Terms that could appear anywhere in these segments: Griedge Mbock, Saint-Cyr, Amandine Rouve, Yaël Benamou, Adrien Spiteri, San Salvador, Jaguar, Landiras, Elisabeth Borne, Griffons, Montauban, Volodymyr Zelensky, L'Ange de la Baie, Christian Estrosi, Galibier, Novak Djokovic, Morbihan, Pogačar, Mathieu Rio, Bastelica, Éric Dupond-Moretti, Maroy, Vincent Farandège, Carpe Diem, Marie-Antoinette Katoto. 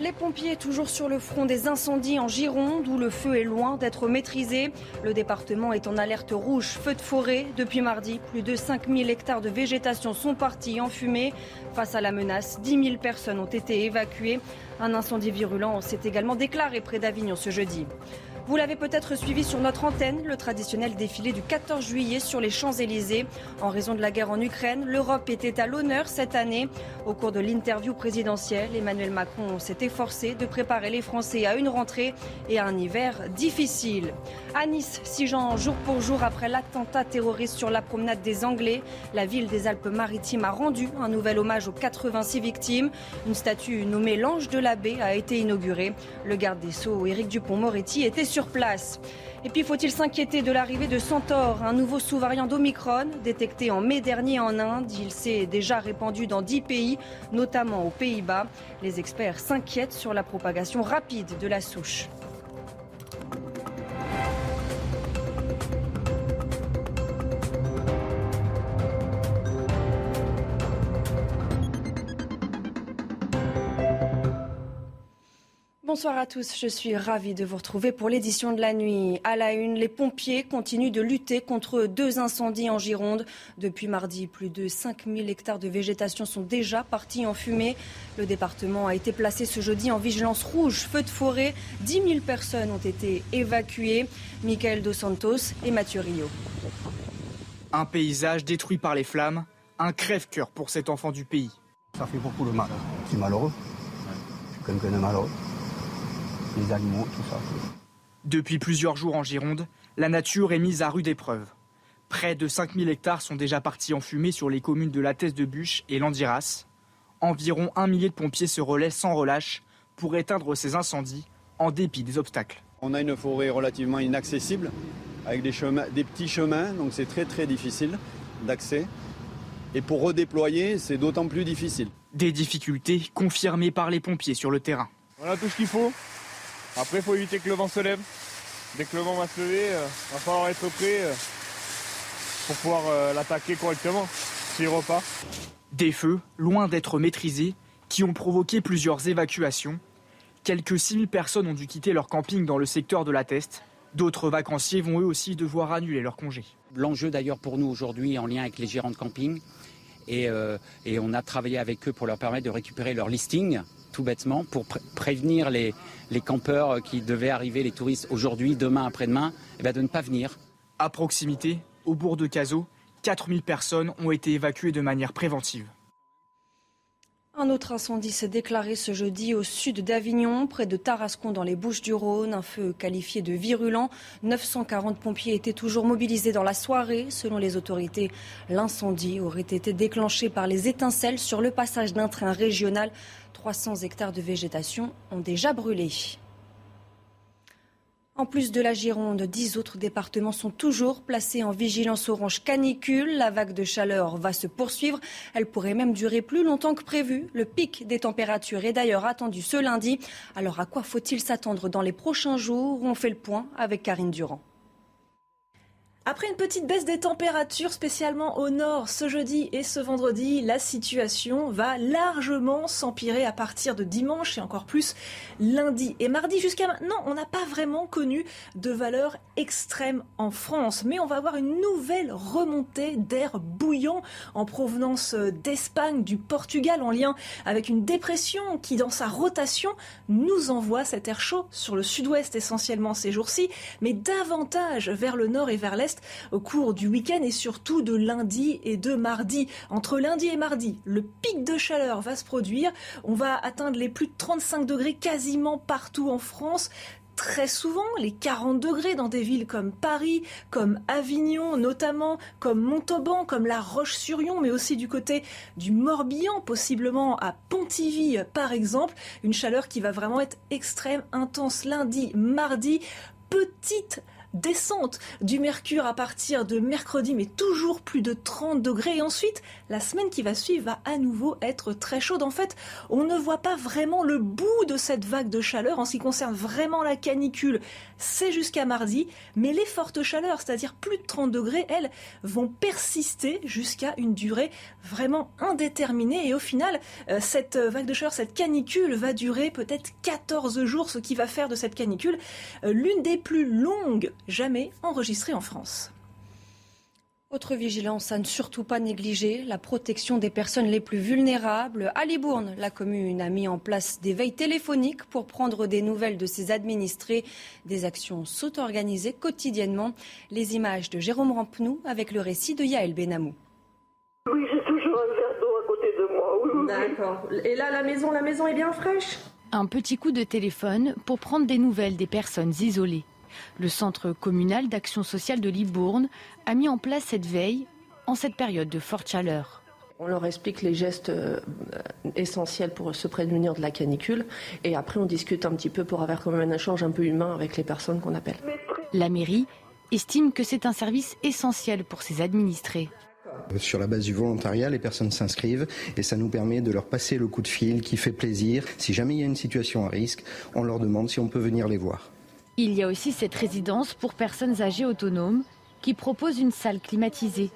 Les pompiers toujours sur le front des incendies en Gironde où le feu est loin d'être maîtrisé. Le département est en alerte rouge, feu de forêt. Depuis mardi, plus de 5000 hectares de végétation sont partis en fumée. Face à la menace, 10 000 personnes ont été évacuées. Un incendie virulent s'est également déclaré près d'Avignon ce jeudi. Vous l'avez peut-être suivi sur notre antenne, le traditionnel défilé du 14 juillet sur les Champs-Élysées. En raison de la guerre en Ukraine, l'Europe était à l'honneur cette année. Au cours de l'interview présidentielle, Emmanuel Macron s'est efforcé de préparer les Français à une rentrée et à un hiver difficile. À Nice, 6 ans jour pour jour après l'attentat terroriste sur la promenade des Anglais, la ville des Alpes-Maritimes a rendu un nouvel hommage aux 86 victimes. Une statue nommée L'Ange de la Baie a été inaugurée. Le garde des Sceaux, Éric Dupond-Moretti, était sur place. Et puis faut-il s'inquiéter de l'arrivée de Centaure, un nouveau sous-variant d'Omicron détecté en mai dernier en Inde. Il s'est déjà répandu dans 10 pays, notamment aux Pays-Bas. Les experts s'inquiètent sur la propagation rapide de la souche. Bonsoir à tous, je suis ravie de vous retrouver pour l'édition de la nuit. À la une, les pompiers continuent de lutter contre 2 incendies en Gironde. Depuis mardi, plus de 5000 hectares de végétation sont déjà partis en fumée. Le département a été placé ce jeudi en vigilance rouge, feu de forêt. 10 000 personnes ont été évacuées. Michael Dos Santos et Mathieu Rio. Un paysage détruit par les flammes, un crève-cœur pour cet enfant du pays. Ça fait beaucoup de mal, c'est malheureux, je suis quelqu'un de malheureux. Les animaux, tout ça. Depuis plusieurs jours en Gironde, la nature est mise à rude épreuve. Près de 5000 hectares sont déjà partis en fumée sur les communes de la Teste-de-Buch et Landiras. Environ 1 000 de pompiers se relaient sans relâche pour éteindre ces incendies en dépit des obstacles. On a une forêt relativement inaccessible, avec des petits chemins, donc c'est très difficile d'accès. Et pour redéployer, c'est d'autant plus difficile. Des difficultés confirmées par les pompiers sur le terrain. On a tout ce qu'il faut. Après, il faut éviter que le vent se lève. Dès que le vent va se lever, il va falloir être prêt pour pouvoir l'attaquer correctement s'il repart. Des feux, loin d'être maîtrisés, qui ont provoqué plusieurs évacuations. Quelques 6000 personnes ont dû quitter leur camping dans le secteur de la Teste. D'autres vacanciers vont eux aussi devoir annuler leur congé. L'enjeu d'ailleurs pour nous aujourd'hui, en lien avec les gérants de camping, et on a travaillé avec eux pour leur permettre de récupérer leur listing. Tout bêtement, pour prévenir les campeurs qui devaient arriver, les touristes, aujourd'hui, demain, après-demain, de ne pas venir. À proximité, au bourg de Cazaux, 4000 personnes ont été évacuées de manière préventive. Un autre incendie s'est déclaré ce jeudi au sud d'Avignon, près de Tarascon dans les Bouches-du-Rhône. Un feu qualifié de virulent. 940 pompiers étaient toujours mobilisés dans la soirée. Selon les autorités, l'incendie aurait été déclenché par les étincelles sur le passage d'un train régional. 300 hectares de végétation ont déjà brûlé. En plus de la Gironde, 10 autres départements sont toujours placés en vigilance orange canicule. La vague de chaleur va se poursuivre. Elle pourrait même durer plus longtemps que prévu. Le pic des températures est d'ailleurs attendu ce lundi. Alors à quoi faut-il s'attendre dans les prochains jours ? On fait le point avec Karine Durand. Après une petite baisse des températures, spécialement au nord, ce jeudi et ce vendredi, la situation va largement s'empirer à partir de dimanche et encore plus lundi et mardi. Jusqu'à maintenant, on n'a pas vraiment connu de valeurs extrêmes en France. Mais on va avoir une nouvelle remontée d'air bouillant en provenance d'Espagne, du Portugal, en lien avec une dépression qui, dans sa rotation, nous envoie cet air chaud sur le sud-ouest essentiellement ces jours-ci, mais davantage vers le nord et vers l'est au cours du week-end et surtout de lundi et de mardi. Entre lundi et mardi, le pic de chaleur va se produire. On va atteindre les plus de 35 degrés quasiment partout en France. très souvent, les 40 degrés dans des villes comme Paris, comme Avignon notamment, comme Montauban, comme La Roche-sur-Yon, mais aussi du côté du Morbihan, possiblement à Pontivy par exemple. Une chaleur qui va vraiment être extrême, intense lundi, mardi, petite descente du mercure à partir de mercredi, mais toujours plus de 30 degrés. Et ensuite, la semaine qui va suivre va à nouveau être très chaude. En fait, on ne voit pas vraiment le bout de cette vague de chaleur. En ce qui concerne vraiment la canicule, c'est jusqu'à mardi. Mais les fortes chaleurs, c'est-à-dire plus de 30 degrés, elles vont persister jusqu'à une durée vraiment indéterminée. Et au final, cette vague de chaleur, cette canicule va durer peut-être 14 jours, ce qui va faire de cette canicule l'une des plus longues jamais enregistré en France. Autre vigilance à ne surtout pas négliger, la protection des personnes les plus vulnérables. À Libourne, la commune a mis en place des veilles téléphoniques pour prendre des nouvelles de ses administrés. Des actions sont organisées quotidiennement. Les images de Jérôme Rampnou avec le récit de Yaël Benamou. Oui, j'ai toujours un verre d'eau à côté de moi. Oui. D'accord. Et là, la maison est bien fraîche. Un petit coup de téléphone pour prendre des nouvelles des personnes isolées. Le centre communal d'action sociale de Libourne a mis en place cette veille en cette période de forte chaleur. On leur explique les gestes essentiels pour se prémunir de la canicule et après on discute un petit peu pour avoir quand même un échange un peu humain avec les personnes qu'on appelle. La mairie estime que c'est un service essentiel pour ses administrés. Sur la base du volontariat, les personnes s'inscrivent et ça nous permet de leur passer le coup de fil qui fait plaisir. Si jamais il y a une situation à risque, on leur demande si on peut venir les voir. Il y a aussi cette résidence pour personnes âgées autonomes qui propose une salle climatisée.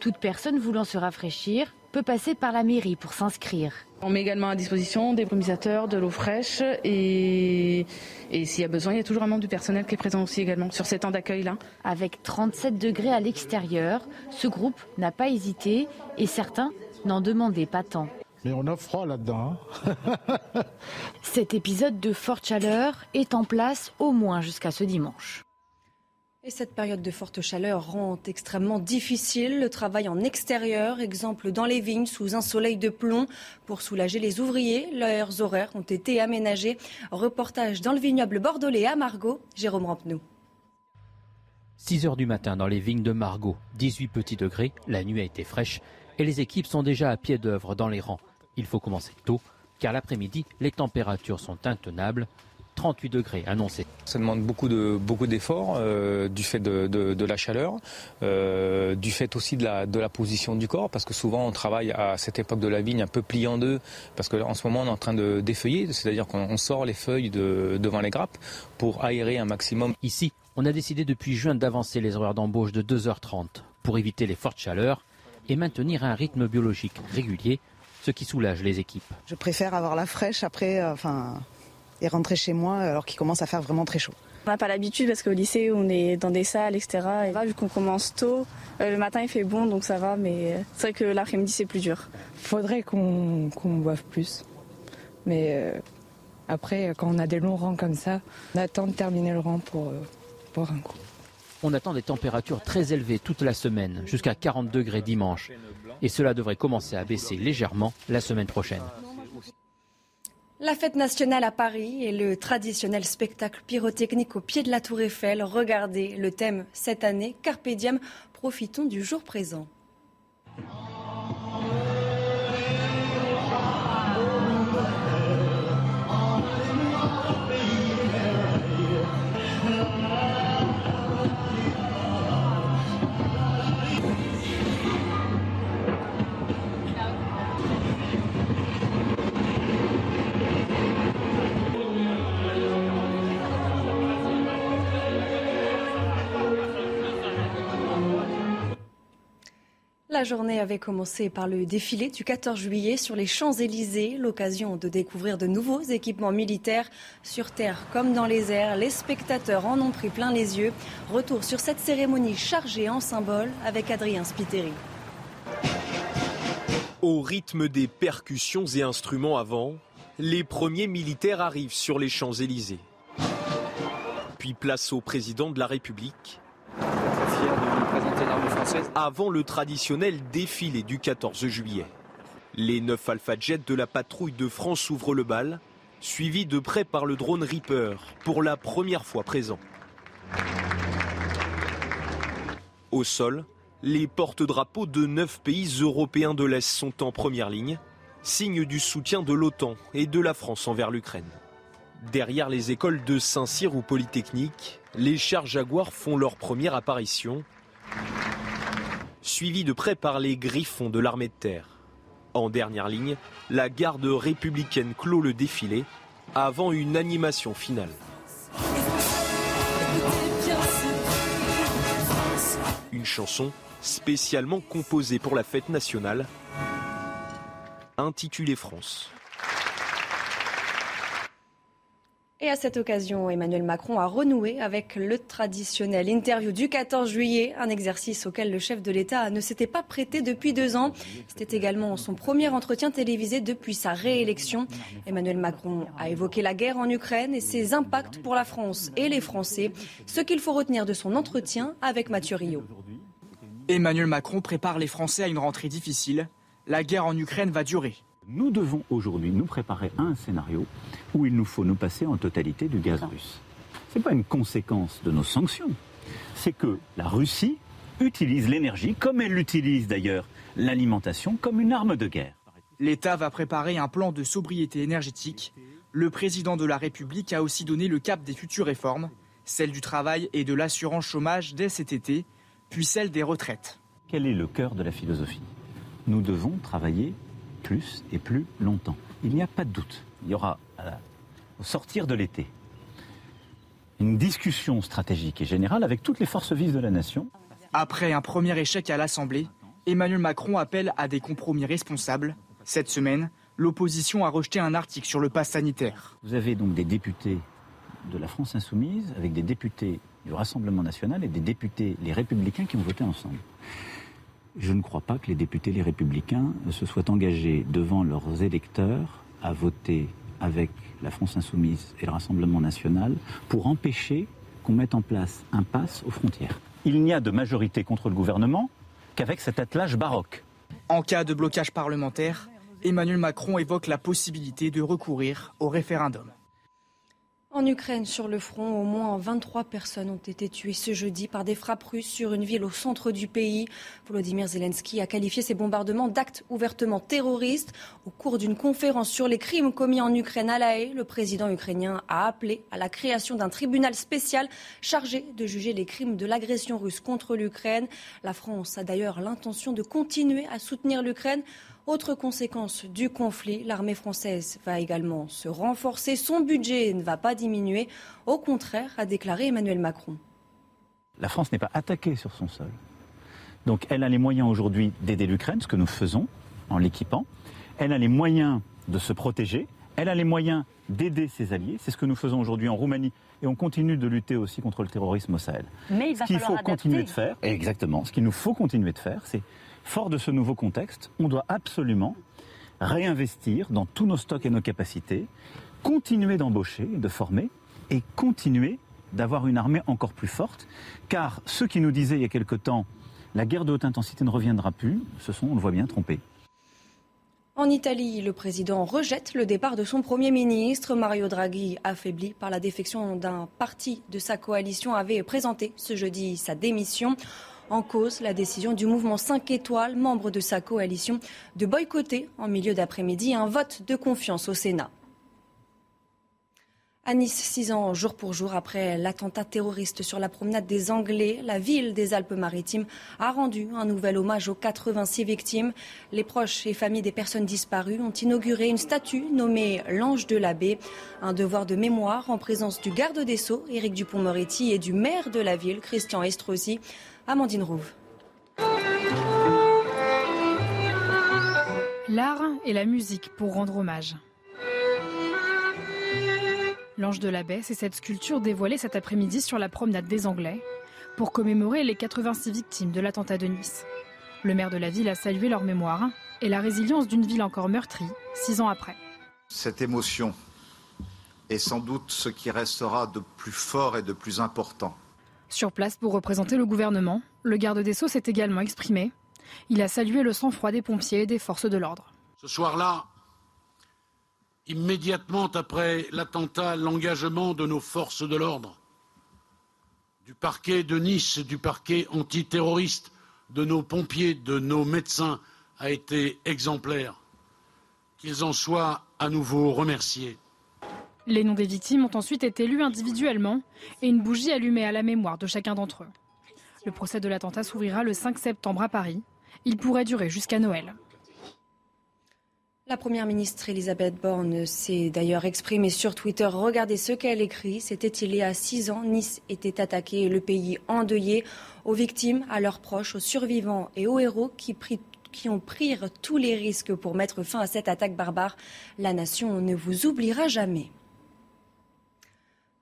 Toute personne voulant se rafraîchir peut passer par la mairie pour s'inscrire. On met également à disposition des brumisateurs, de l'eau fraîche et s'il y a besoin, il y a toujours un membre du personnel qui est présent aussi également sur ces temps d'accueil-là. Avec 37 degrés à l'extérieur, ce groupe n'a pas hésité et certains n'en demandaient pas tant. Mais on a froid là-dedans. Hein. Cet épisode de forte chaleur est en place au moins jusqu'à ce dimanche. Et cette période de forte chaleur rend extrêmement difficile le travail en extérieur, exemple dans les vignes sous un soleil de plomb. Pour soulager les ouvriers, leurs horaires ont été aménagés. Reportage dans le vignoble bordelais à Margaux, Jérôme Rampnou. 6h du matin dans les vignes de Margaux, 18 petits degrés, la nuit a été fraîche et les équipes sont déjà à pied d'œuvre dans les rangs. Il faut commencer tôt, car l'après-midi, les températures sont intenables. 38 degrés annoncés. Ça demande beaucoup d'efforts du fait de la chaleur, du fait aussi de la position du corps, parce que souvent on travaille à cette époque de la vigne un peu pliée en deux, parce qu'en ce moment on est en train de défeuiller, c'est-à-dire qu'on sort les feuilles devant les grappes pour aérer un maximum. Ici, on a décidé depuis juin d'avancer les horaires d'embauche de 2h30 pour éviter les fortes chaleurs et maintenir un rythme biologique régulier, ce qui soulage les équipes. Je préfère avoir la fraîche après et rentrer chez moi alors qu'il commence à faire vraiment très chaud. On n'a pas l'habitude parce qu'au lycée, on est dans des salles, etc. Et là, vu qu'on commence tôt, le matin il fait bon, donc ça va, mais c'est vrai que l'après-midi, c'est plus dur. Faudrait qu'on boive plus, mais après, quand on a des longs rangs comme ça, on attend de terminer le rang pour boire un coup. On attend des températures très élevées toute la semaine, jusqu'à 40 degrés dimanche. Et cela devrait commencer à baisser légèrement la semaine prochaine. La fête nationale à Paris et le traditionnel spectacle pyrotechnique au pied de la Tour Eiffel. Regardez le thème cette année, Carpe Diem, profitons du jour présent. La journée avait commencé par le défilé du 14 juillet sur les Champs-Élysées, l'occasion de découvrir de nouveaux équipements militaires. Sur terre comme dans les airs, les spectateurs en ont pris plein les yeux. Retour sur cette cérémonie chargée en symboles avec Adrien Spiteri. Au rythme des percussions et instruments avant, les premiers militaires arrivent sur les Champs-Élysées. Puis place au président de la République. Avant le traditionnel défilé du 14 juillet. Les 9 Alpha Jets de la patrouille de France ouvrent le bal suivi de près par le drone Reaper, pour la première fois présent. Au sol, les porte-drapeaux de 9 pays européens de l'Est sont en première ligne, signe du soutien de l'OTAN et de la France envers l'Ukraine. Derrière les écoles de Saint-Cyr ou Polytechnique, les chars Jaguar font leur première apparition, suivis de près par les Griffons de l'armée de terre. En dernière ligne, la garde républicaine clôt le défilé avant une animation finale. Une chanson spécialement composée pour la fête nationale, intitulée « France ». Et à cette occasion, Emmanuel Macron a renoué avec le traditionnel interview du 14 juillet, un exercice auquel le chef de l'État ne s'était pas prêté depuis 2 ans. C'était également son premier entretien télévisé depuis sa réélection. Emmanuel Macron a évoqué la guerre en Ukraine et ses impacts pour la France et les Français. Ce qu'il faut retenir de son entretien avec Mathieu Rio. Emmanuel Macron prépare les Français à une rentrée difficile. La guerre en Ukraine va durer. Nous devons aujourd'hui nous préparer à un scénario où il nous faut nous passer en totalité du gaz russe. Ce n'est pas une conséquence de nos sanctions, c'est que la Russie utilise l'énergie, comme elle utilise d'ailleurs l'alimentation, comme une arme de guerre. L'État va préparer un plan de sobriété énergétique. Le président de la République a aussi donné le cap des futures réformes, celle du travail et de l'assurance chômage dès cet été, puis celle des retraites. Quel est le cœur de la philosophie ? Nous devons travailler plus et plus longtemps. Il n'y a pas de doute. Il y aura, au sortir de l'été, une discussion stratégique et générale avec toutes les forces vives de la nation. Après un premier échec à l'Assemblée, Emmanuel Macron appelle à des compromis responsables. Cette semaine, l'opposition a rejeté un article sur le pass sanitaire. Vous avez donc des députés de la France Insoumise avec des députés du Rassemblement National et des députés, les Républicains, qui ont voté ensemble. Je ne crois pas que les députés, les Républicains, se soient engagés devant leurs électeurs à voter avec la France Insoumise et le Rassemblement National pour empêcher qu'on mette en place un pass aux frontières. Il n'y a de majorité contre le gouvernement qu'avec cet attelage baroque. En cas de blocage parlementaire, Emmanuel Macron évoque la possibilité de recourir au référendum. En Ukraine, sur le front, au moins 23 personnes ont été tuées ce jeudi par des frappes russes sur une ville au centre du pays. Volodymyr Zelensky a qualifié ces bombardements d'actes ouvertement terroristes. Au cours d'une conférence sur les crimes commis en Ukraine à La Haye, le président ukrainien a appelé à la création d'un tribunal spécial chargé de juger les crimes de l'agression russe contre l'Ukraine. La France a d'ailleurs l'intention de continuer à soutenir l'Ukraine. Autre conséquence du conflit, l'armée française va également se renforcer. Son budget ne va pas diminuer. Au contraire, a déclaré Emmanuel Macron. La France n'est pas attaquée sur son sol. Donc elle a les moyens aujourd'hui d'aider l'Ukraine, ce que nous faisons en l'équipant. Elle a les moyens de se protéger. Elle a les moyens d'aider ses alliés. C'est ce que nous faisons aujourd'hui en Roumanie. Et on continue de lutter aussi contre le terrorisme au Sahel. Mais il va falloir adapter. Ce qu'il nous faut continuer de faire, c'est... Fort de ce nouveau contexte, on doit absolument réinvestir dans tous nos stocks et nos capacités, continuer d'embaucher, de former et continuer d'avoir une armée encore plus forte. Car ceux qui nous disaient il y a quelque temps « la guerre de haute intensité ne reviendra plus », se sont, on le voit bien, trompés. En Italie, le président rejette le départ de son Premier ministre. Mario Draghi, affaibli par la défection d'un parti de sa coalition, avait présenté ce jeudi sa démission. En cause, la décision du mouvement 5 étoiles, membre de sa coalition, de boycotter en milieu d'après-midi un vote de confiance au Sénat. À Nice, 6 ans jour pour jour après l'attentat terroriste sur la promenade des Anglais, la ville des Alpes-Maritimes a rendu un nouvel hommage aux 86 victimes. Les proches et familles des personnes disparues ont inauguré une statue nommée L'Ange de la Baie. Un devoir de mémoire en présence du garde des Sceaux, Éric Dupond-Moretti, et du maire de la ville, Christian Estrosi. Amandine Rouve. L'art et la musique pour rendre hommage. L'Ange de la Baie, c'est cette sculpture dévoilée cet après-midi sur la promenade des Anglais pour commémorer les 86 victimes de l'attentat de Nice. Le maire de la ville a salué leur mémoire et la résilience d'une ville encore meurtrie 6 ans après. Cette émotion est sans doute ce qui restera de plus fort et de plus important. Sur place pour représenter le gouvernement, le garde des Sceaux s'est également exprimé. Il a salué le sang-froid des pompiers et des forces de l'ordre. Ce soir-là, immédiatement après l'attentat, l'engagement de nos forces de l'ordre, du parquet de Nice, du parquet antiterroriste, de nos pompiers, de nos médecins a été exemplaire. Qu'ils en soient à nouveau remerciés. Les noms des victimes ont ensuite été lus individuellement et une bougie allumée à la mémoire de chacun d'entre eux. Le procès de l'attentat s'ouvrira le 5 septembre à Paris. Il pourrait durer jusqu'à Noël. La première ministre Elisabeth Borne s'est d'ailleurs exprimée sur Twitter. Regardez ce qu'elle écrit. C'était il y a 6 ans. Nice était attaquée et le pays endeuillé. Aux victimes, à leurs proches, aux survivants et aux héros qui ont pris tous les risques pour mettre fin à cette attaque barbare. La nation ne vous oubliera jamais.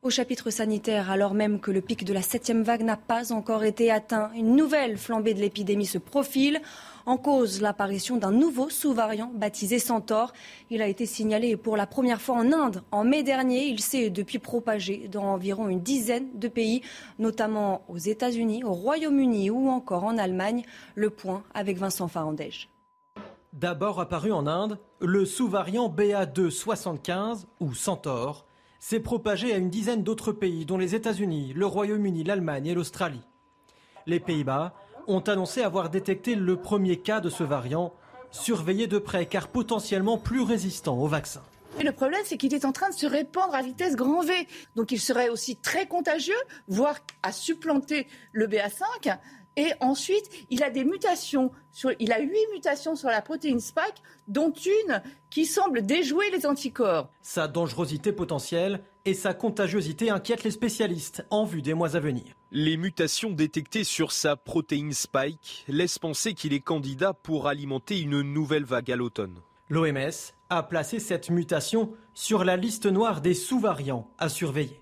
Au chapitre sanitaire, alors même que le pic de la 7e vague n'a pas encore été atteint, une nouvelle flambée de l'épidémie se profile. En cause, l'apparition d'un nouveau sous-variant baptisé Centaure. Il a été signalé pour la première fois en Inde en mai dernier. Il s'est depuis propagé dans environ une dizaine de pays, notamment aux États-Unis, au Royaume-Uni ou encore en Allemagne. Le point avec Vincent Farandège. D'abord apparu en Inde, le sous-variant BA2.75 ou Centaure s'est propagé à une dizaine d'autres pays, dont les États-Unis, le Royaume-Uni, l'Allemagne et l'Australie. Les Pays-Bas ont annoncé avoir détecté le premier cas de ce variant, surveillé de près car potentiellement plus résistant au vaccin. Et le problème, c'est qu'il est en train de se répandre à vitesse grand V. Donc il serait aussi très contagieux, voire à supplanter le BA5. Et ensuite, il a des mutations. Il a 8 mutations sur la protéine Spike, dont une qui semble déjouer les anticorps. Sa dangerosité potentielle et sa contagiosité inquiètent les spécialistes en vue des mois à venir. Les mutations détectées sur sa protéine Spike laissent penser qu'il est candidat pour alimenter une nouvelle vague à l'automne. L'OMS a placé cette mutation sur la liste noire des sous-variants à surveiller.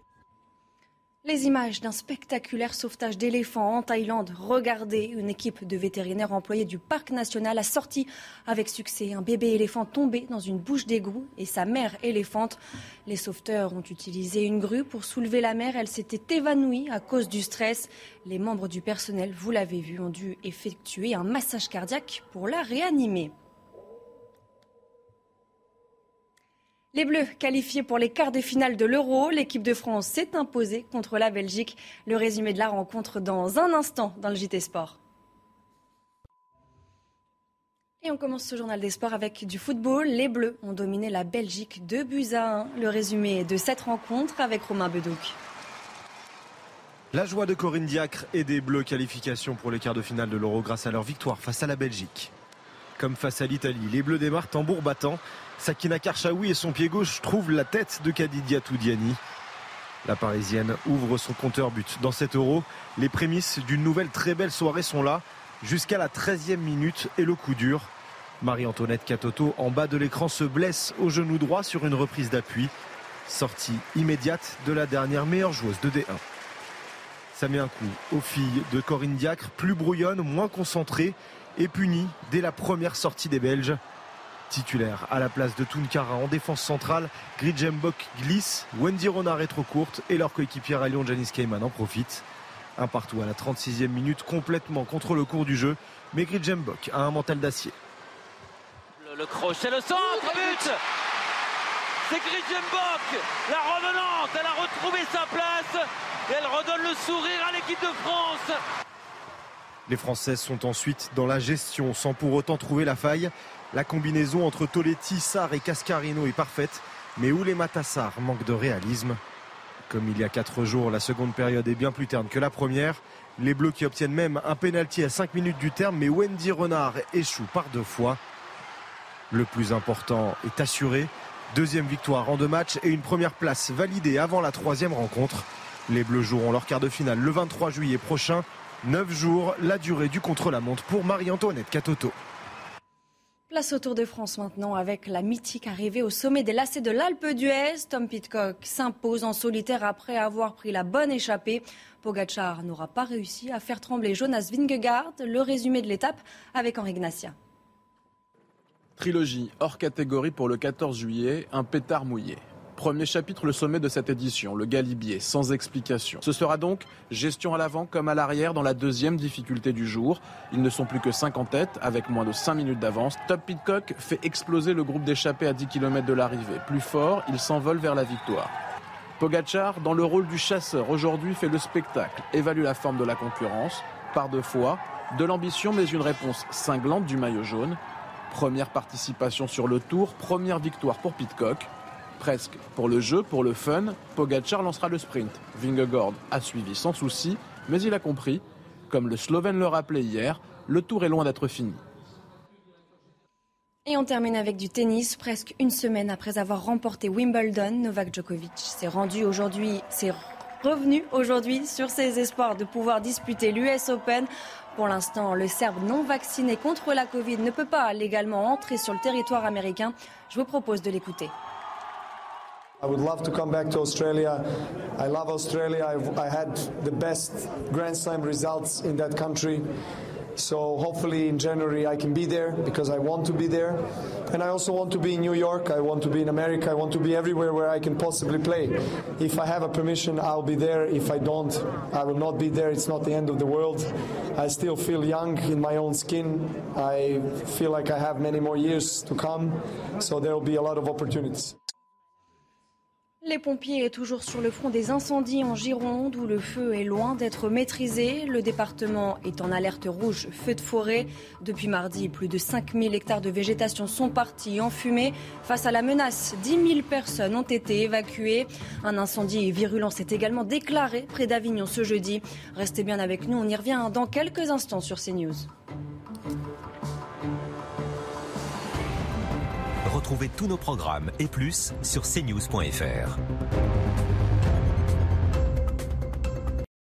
Les images d'un spectaculaire sauvetage d'éléphants en Thaïlande. Regardez, une équipe de vétérinaires employés du parc national a sorti avec succès un bébé éléphant tombé dans une bouche d'égout et sa mère éléphante. Les sauveteurs ont utilisé une grue pour soulever la mère. Elle s'était évanouie à cause du stress. Les membres du personnel, vous l'avez vu, ont dû effectuer un massage cardiaque pour la réanimer. Les Bleus qualifiés pour les quarts de finale de l'Euro, l'équipe de France s'est imposée contre la Belgique. Le résumé de la rencontre dans un instant dans le JT Sport. Et on commence ce journal des sports avec du football. Les Bleus ont dominé la Belgique 2-1. Le résumé de cette rencontre avec Romain Bedouc. La joie de Corinne Diacre et des Bleus, qualification pour les quarts de finale de l'Euro grâce à leur victoire face à la Belgique. Comme face à l'Italie, les Bleus démarrent tambour battant. Sakina Karchaoui et son pied gauche trouvent la tête de Khadidia Toudiani. La Parisienne ouvre son compteur but. Dans cet Euro, les prémices d'une nouvelle très belle soirée sont là, jusqu'à la 13e minute et le coup dur. Marie-Antoinette Katoto, en bas de l'écran, se blesse au genou droit sur une reprise d'appui. Sortie immédiate de la dernière meilleure joueuse de D1. Ça met un coup aux filles de Corinne Diacre, plus brouillonne, moins concentrée et punie dès la première sortie des Belges. Titulaire à la place de Tounkara en défense centrale, Griedge Mbock glisse, Wendy Renard est trop courte et leur coéquipière à Lyon, Janice Kayman, en profite. Un partout à la 36e minute, complètement contre le cours du jeu, mais Griedge Mbock a un mental d'acier. Le crochet, le centre, but! C'est Griedge Mbock, la revenante, elle a retrouvé sa place et elle redonne le sourire à l'équipe de France. Les Françaises sont ensuite dans la gestion sans pour autant trouver la faille. La combinaison entre Toletti, Sarr et Cascarino est parfaite, mais Oulemata Sarr manque de réalisme. Comme il y a 4 jours, la seconde période est bien plus terne que la première. Les Bleus qui obtiennent même un pénalty à 5 minutes du terme, mais Wendy Renard échoue par 2 fois. Le plus important est assuré. 2e victoire en 2 matchs et une première place validée avant la 3e rencontre. Les Bleus joueront leur quart de finale le 23 juillet prochain. 9 jours, la durée du contre-la-montre pour Marie-Antoinette Katoto. Place au Tour de France maintenant avec la mythique arrivée au sommet des lacets de l'Alpe d'Huez. Tom Pidcock s'impose en solitaire après avoir pris la bonne échappée. Pogačar n'aura pas réussi à faire trembler Jonas Vingegaard. Le résumé de l'étape avec Henri Ignacia. Trilogie hors catégorie pour le 14 juillet, un pétard mouillé. Premier chapitre, le sommet de cette édition, le galibier, sans explication. Ce sera donc gestion à l'avant comme à l'arrière dans la deuxième difficulté du jour. Ils ne sont plus que 5 en tête, avec moins de 5 minutes d'avance. Tom Pidcock fait exploser le groupe d'échappés à 10 km de l'arrivée. Plus fort, il s'envole vers la victoire. Pogačar, dans le rôle du chasseur, aujourd'hui fait le spectacle, évalue la forme de la concurrence, par deux fois, de l'ambition mais une réponse cinglante du maillot jaune. Première participation sur le Tour, première victoire pour Pidcock. Presque pour le jeu, pour le fun, Pogačar lancera le sprint. Vingegaard a suivi sans souci, mais il a compris. Comme le Slovène le rappelait hier, le Tour est loin d'être fini. Et on termine avec du tennis. Presque une semaine après avoir remporté Wimbledon, Novak Djokovic s'est revenu aujourd'hui sur ses espoirs de pouvoir disputer l'US Open. Pour l'instant, le Serbe non vacciné contre la Covid ne peut pas légalement entrer sur le territoire américain. Je vous propose de l'écouter. I would love to come back to Australia. I love Australia. I had the best Grand Slam results in that country. So hopefully in January I can be there because I want to be there. And I also want to be in New York, I want to be in America, I want to be everywhere where I can possibly play. If I have a permission, I'll be there. If I don't, I will not be there. It's not the end of the world. I still feel young in my own skin. I feel like I have many more years to come. So there will be a lot of opportunities. Les pompiers sont toujours sur le front des incendies en Gironde où le feu est loin d'être maîtrisé. Le département est en alerte rouge feu de forêt. Depuis mardi, plus de 5000 hectares de végétation sont partis en fumée. Face à la menace, 10 000 personnes ont été évacuées. Un incendie virulent s'est également déclaré près d'Avignon ce jeudi. Restez bien avec nous, on y revient dans quelques instants sur CNews. Retrouvez tous nos programmes et plus sur cnews.fr.